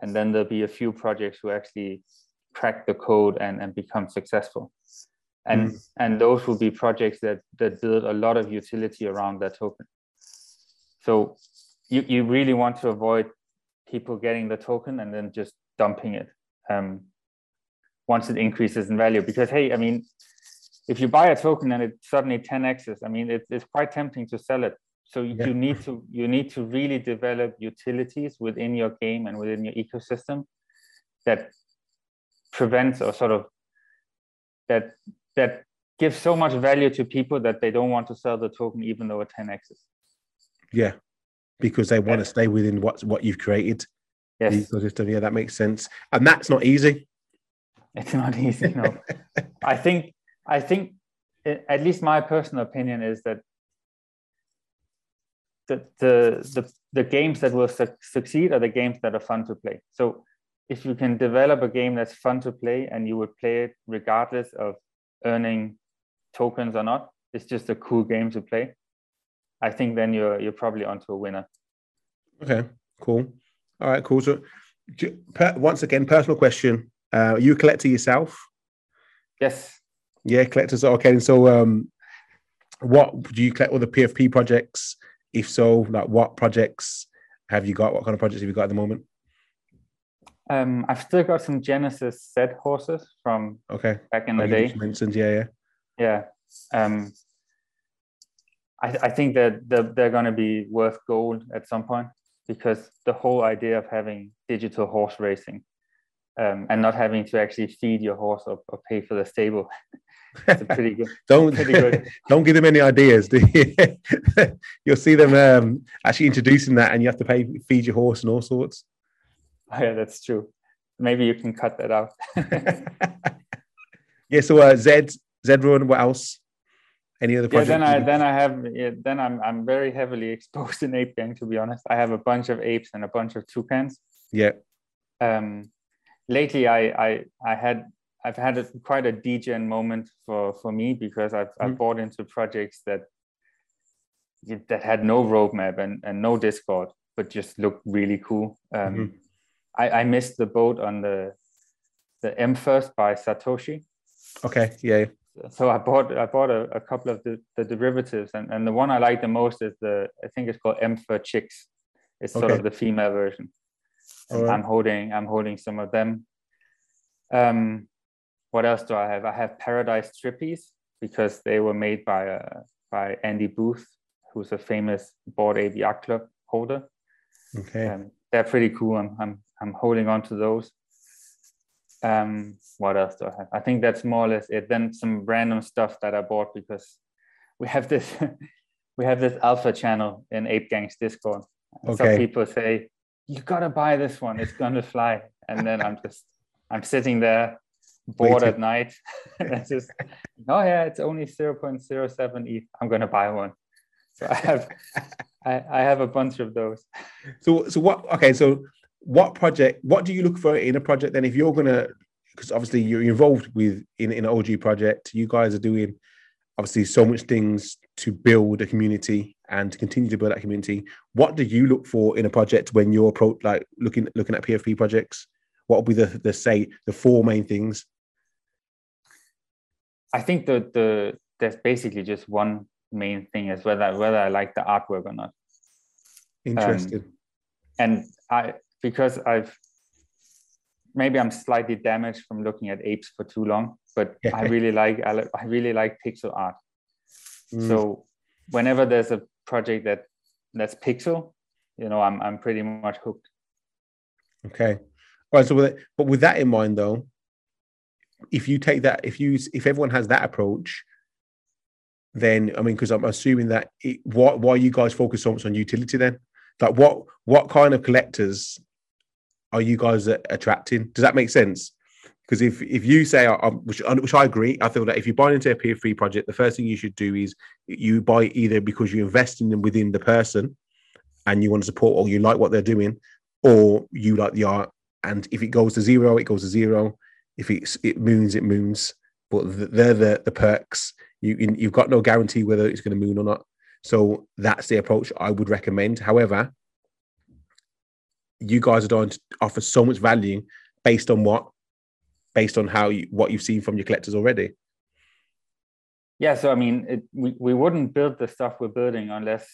and then there'll be a few projects who actually crack the code and, and become successful, and mm. and those will be projects that that build a lot of utility around that token. So you you really want to avoid people getting the token and then just dumping it um, once it increases in value. Because, hey, I mean, if you buy a token and it suddenly ten X's, I mean, it, it's quite tempting to sell it. So you, yeah. you need to you need to really develop utilities within your game and within your ecosystem that prevents or sort of that that gives so much value to people that they don't want to sell the token even though it ten X's. Yeah. because they want yeah. to stay within what what you've created. Yes. Sort of stuff. Yeah, that makes sense. And that's not easy. It's not easy, no. I think, I think, at least my personal opinion is that the the the, the games that will su- succeed are the games that are fun to play. So if you can develop a game that's fun to play and you would play it regardless of earning tokens or not, it's just a cool game to play, I think then you're you're probably onto a winner. Okay, cool. All right, cool. So per, once again, personal question. Uh, are you a collector yourself? Yes. Yeah, collectors are okay. And so um, what do you collect all the P F P projects? If so, like what projects have you got? What kind of projects have you got at the moment? Um, I've still got some Genesis Zed horses from okay. back in oh, the you day. Just mentioned, yeah, yeah. Yeah. Um, I, th- I think that they're, they're going to be worth gold at some point, because the whole idea of having digital horse racing um, and not having to actually feed your horse or, or pay for the stable. It's a pretty good. don't pretty good. Don't give them any ideas. Do you? You'll see them um, actually introducing that, and you have to pay feed your horse and all sorts. Oh, yeah, that's true. Maybe you can cut that out. Yeah. So uh, Zed Zed Run. What else? Any other projects? Yeah, then I then I have yeah, then I'm I'm very heavily exposed in Ape Gang, to be honest. I have a bunch of apes and a bunch of toucans. Yeah. Um, lately I I I had I've had a, quite a degen moment for, for me, because I've mm. I bought into projects that that had no roadmap and, and no Discord, but just looked really cool. Um, mm-hmm. I, I missed the boat on the the M first by Satoshi. Okay. Yeah. So I bought I bought a, a couple of the, the derivatives, and, and the one I like the most is the I think it's called M for Chicks. It's okay. sort of the female version. Right. I'm holding I'm holding some of them. Um, what else do I have? I have Paradise Trippies, because they were made by uh, by Andy Booth, who's a famous Bored Ape Yacht Club holder. Okay, um, they're pretty cool. I'm I'm I'm holding on to those. Um, what else do I have? I think that's more or less it. Then some random stuff that I bought, because we have this we have this alpha channel in Ape Gang's Discord. Okay. Some people say, you gotta buy this one, it's gonna fly. And then I'm just I'm sitting there bored Waiting. at night. And it's just, oh yeah, it's only zero point zero seven E T H. I'm gonna buy one. So I have I, I have a bunch of those. So so what okay, so What project, what do you look for in a project then? If you're going to, because obviously you're involved with in, in an O G project, you guys are doing obviously so much things to build a community and to continue to build that community. What do you look for in a project when you're pro, like looking looking at P F P projects? What would be the, the say, the four main things? I think the, the there's basically just one main thing is whether, whether I like the artwork or not. Interesting. Um, and I... Because I've, maybe I'm slightly damaged from looking at apes for too long, but yeah. I really like I, I really like pixel art. Mm. So whenever there's a project that that's pixel, you know, I'm I'm pretty much hooked. Okay, all right. So with it, but with that in mind, though, if you take that, if you if everyone has that approach, then I mean, because I'm assuming that it, why why you guys focus so much on utility then? Like what what kind of collectors are you guys attracting? Does that make sense? Because if if you say, which, which I agree, I feel that if you buy into a P F P project, the first thing you should do is you buy either because you invest in them within the person and you want to support or you like what they're doing, or you like the art. And if it goes to zero, it goes to zero. If it's, it moons, it moons. But they're the, the perks. You, you've got no guarantee whether it's going to moon or not. So that's the approach I would recommend. However, you guys are going to offer so much value based on what, based on how you, what you've seen from your collectors already. Yeah, so I mean, it, we we wouldn't build the stuff we're building unless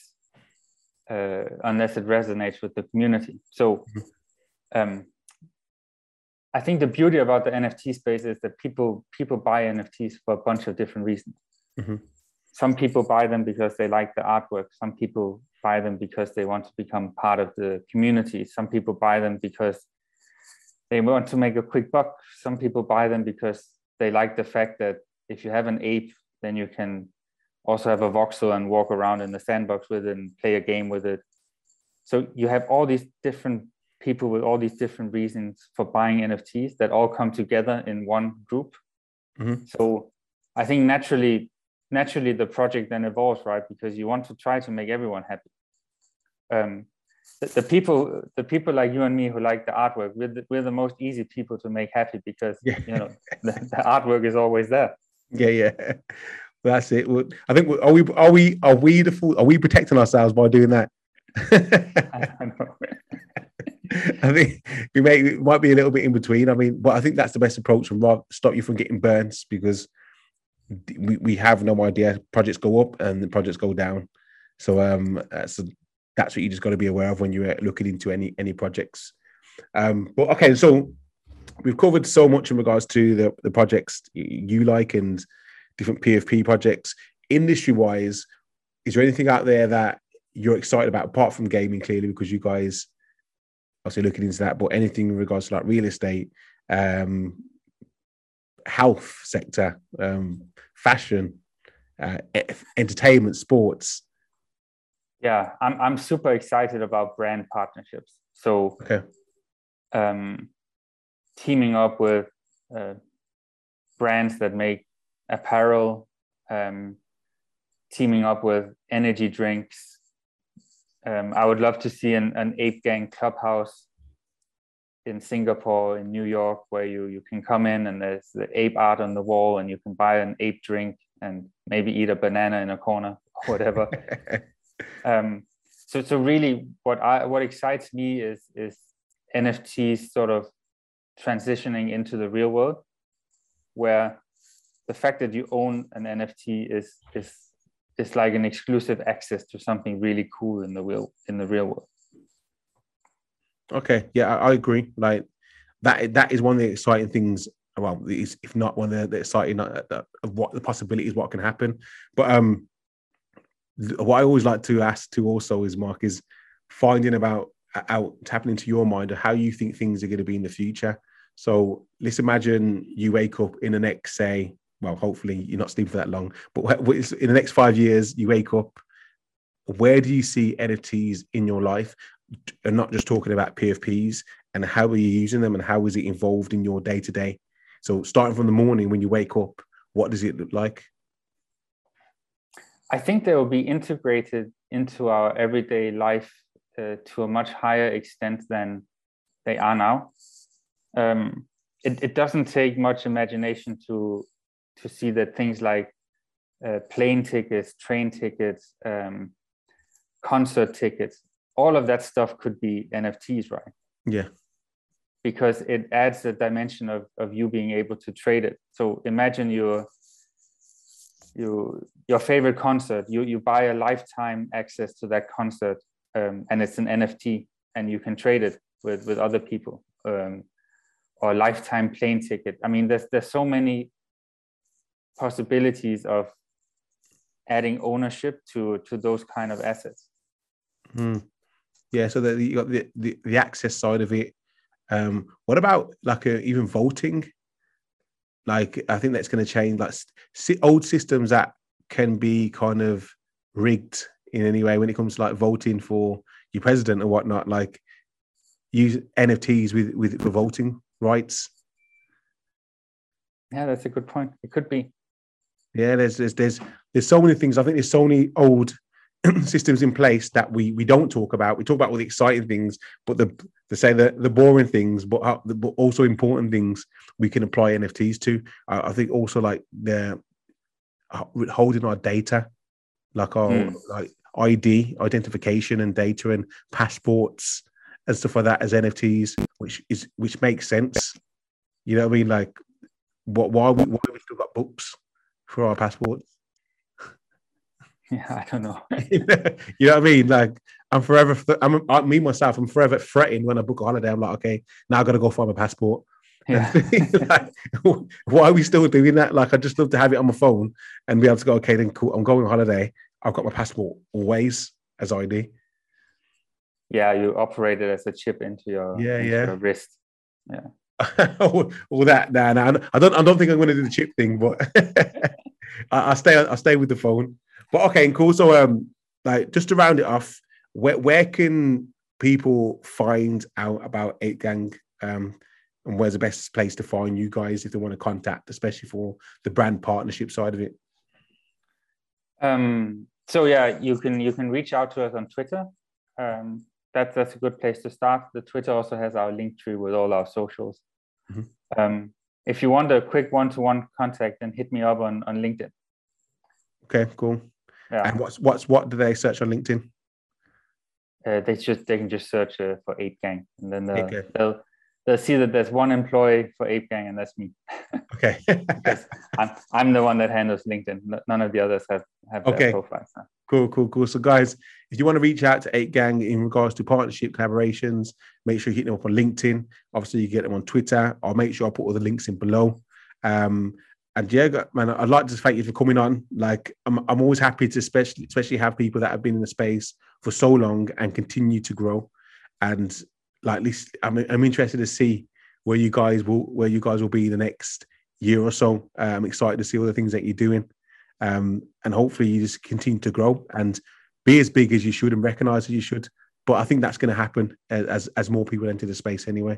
uh, unless it resonates with the community. So, um, I think the beauty about the N F T space is that people people buy N F Ts for a bunch of different reasons. Mm-hmm. Some people buy them because they like the artwork. Some people buy them because they want to become part of the community. Some people buy them because they want to make a quick buck. Some people buy them because they like the fact that if you have an ape, then you can also have a voxel and walk around in the sandbox with it and play a game with it. So you have all these different people with all these different reasons for buying N F Ts that all come together in one group. Mm-hmm. So I think naturally, naturally the project then evolves, right? Because you want to try to make everyone happy. Um, the, the people, the people like you and me who like the artwork, we're the, we're the most easy people to make happy because yeah. you know the, the artwork is always there. Yeah, yeah. Well, that's it. Well, I think are we are we are we the fool? Are we protecting ourselves by doing that? I don't know. I think we may it might be a little bit in between. I mean, but I think that's the best approach to stop you from getting burnt, because we, we have no idea. Projects go up and the projects go down. So um, that's a, that's what you just got to be aware of when you're looking into any any projects. Um, but okay, so we've covered so much in regards to the the projects you like and different P F P projects. Industry wise, is there anything out there that you're excited about apart from gaming? Clearly, because you guys. Obviously looking into that, but anything in regards to like real estate, um, health sector, um, fashion, uh, e- entertainment, sports. Yeah, I'm I'm super excited about brand partnerships. So, okay. um, teaming up with uh, brands that make apparel, um, teaming up with energy drinks. Um, I would love to see an, an Ape Gang clubhouse in Singapore, in New York, where you, you can come in and there's the ape art on the wall and you can buy an ape drink and maybe eat a banana in a corner or whatever. um, so so really what I what excites me is is N F Ts sort of transitioning into the real world, where the fact that you own an N F T is is It's like an exclusive access to something really cool in the real in the real world. Okay, yeah, I, I agree. Like that, that is one of the exciting things. Well, if not one of the, the exciting uh, the, of what the possibilities, what can happen. But um, what I always like to ask to also is, Mark, is finding about out tapping into your mind of how you think things are going to be in the future. So let's imagine you wake up in the next, say. Well, hopefully you're not sleeping for that long, but in the next five years, you wake up. Where do you see N F Ts in your life? And not just talking about P F Ps, and how are you using them and how is it involved in your day to day? So starting from the morning when you wake up, what does it look like? I think they will be integrated into our everyday life uh, to a much higher extent than they are now. Um, it, it doesn't take much imagination to to see that things like uh, plane tickets, train tickets, um, concert tickets, all of that stuff could be N F Ts, right? Yeah. Because it adds a dimension of, of you being able to trade it. So imagine your, your, your favorite concert, you, you buy a lifetime access to that concert um, and it's an N F T and you can trade it with, with other people um, or lifetime plane ticket. I mean, there's there's so many possibilities of adding ownership to to those kind of assets. Mm. Yeah, so that you got the, the the access side of it. Um, what about like a, even voting? Like I think that's going to change. Like old systems that can be kind of rigged in any way when it comes to like voting for your president or whatnot. Like use N F Ts with with the voting rights. Yeah, that's a good point. It could be. Yeah, there's there's there's there's so many things. I think there's so many old systems in place that we we don't talk about. We talk about all the exciting things, but the to say the the boring things, but uh, the, but also important things we can apply N F Ts to. I, I think also like the uh, holding our data, like our mm. like I D, identification, and data, and passports and stuff like that as N F Ts, which is which makes sense. You know what I mean? Like what? Why we why we still got books? For our passports. Yeah, I don't know. You know what I mean? Like, I'm forever, th- I'm, I, me myself, I'm forever fretting when I book a holiday. I'm like, okay, now I've got to go find my passport. Yeah. Like, why are we still doing that? Like, I'd just love to have it on my phone and be able to go, okay, then cool, I'm going on holiday. I've got my passport always as I D. Yeah, you operate it as a chip into your, yeah, into yeah. your wrist. Yeah. all, all that nah, nah, I don't I don't think I'm going to do the chip thing, but I, I stay I stay with the phone. But okay, cool. So um like just to round it off, where where can people find out about Ape Gang, um, and where's the best place to find you guys if they want to contact, especially for the brand partnership side of it? Um, so yeah, you can you can reach out to us on Twitter. Um, that's that's a good place to start. The Twitter also has our link tree with all our socials. Mm-hmm. Um, if you want a quick one-to-one contact, then hit me up on, on LinkedIn. Okay, cool. Yeah. And what's what's what do they search on LinkedIn? Uh, they just they can just search uh, for Ape Gang, and then they'll, okay. they'll they'll see that there's one employee for Ape Gang, and that's me. Okay, because I'm I'm the one that handles LinkedIn. None of the others have have okay. their profiles. So. Cool, cool, cool. So guys, if you want to reach out to Ape Gang in regards to partnership collaborations, make sure you hit them up on LinkedIn. Obviously, you get them on Twitter. I'll make sure I put all the links in below. Um, And yeah, man, I'd like to thank you for coming on. Like, I'm, I'm always happy to especially, especially have people that have been in the space for so long and continue to grow. And like, at least I'm, I'm interested to see where you guys will, where you guys will be the next year or so. Uh, I'm excited to see all the things that you're doing, um, and hopefully you just continue to grow and be as big as you should and recognize as you should. But I think that's going to happen as as more people enter the space anyway.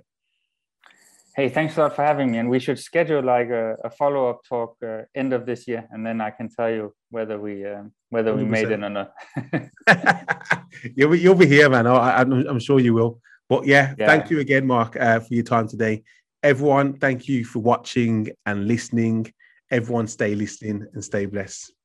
Hey, thanks a lot for having me. And we should schedule like a, a follow-up talk uh, end of this year. And then I can tell you whether we um, whether we one hundred percent made it or not. you'll, be, you'll be here, man. I, I'm, I'm sure you will. But yeah, yeah. Thank you again, Mark, uh, for your time today. Everyone, thank you for watching and listening. Everyone stay listening and stay blessed.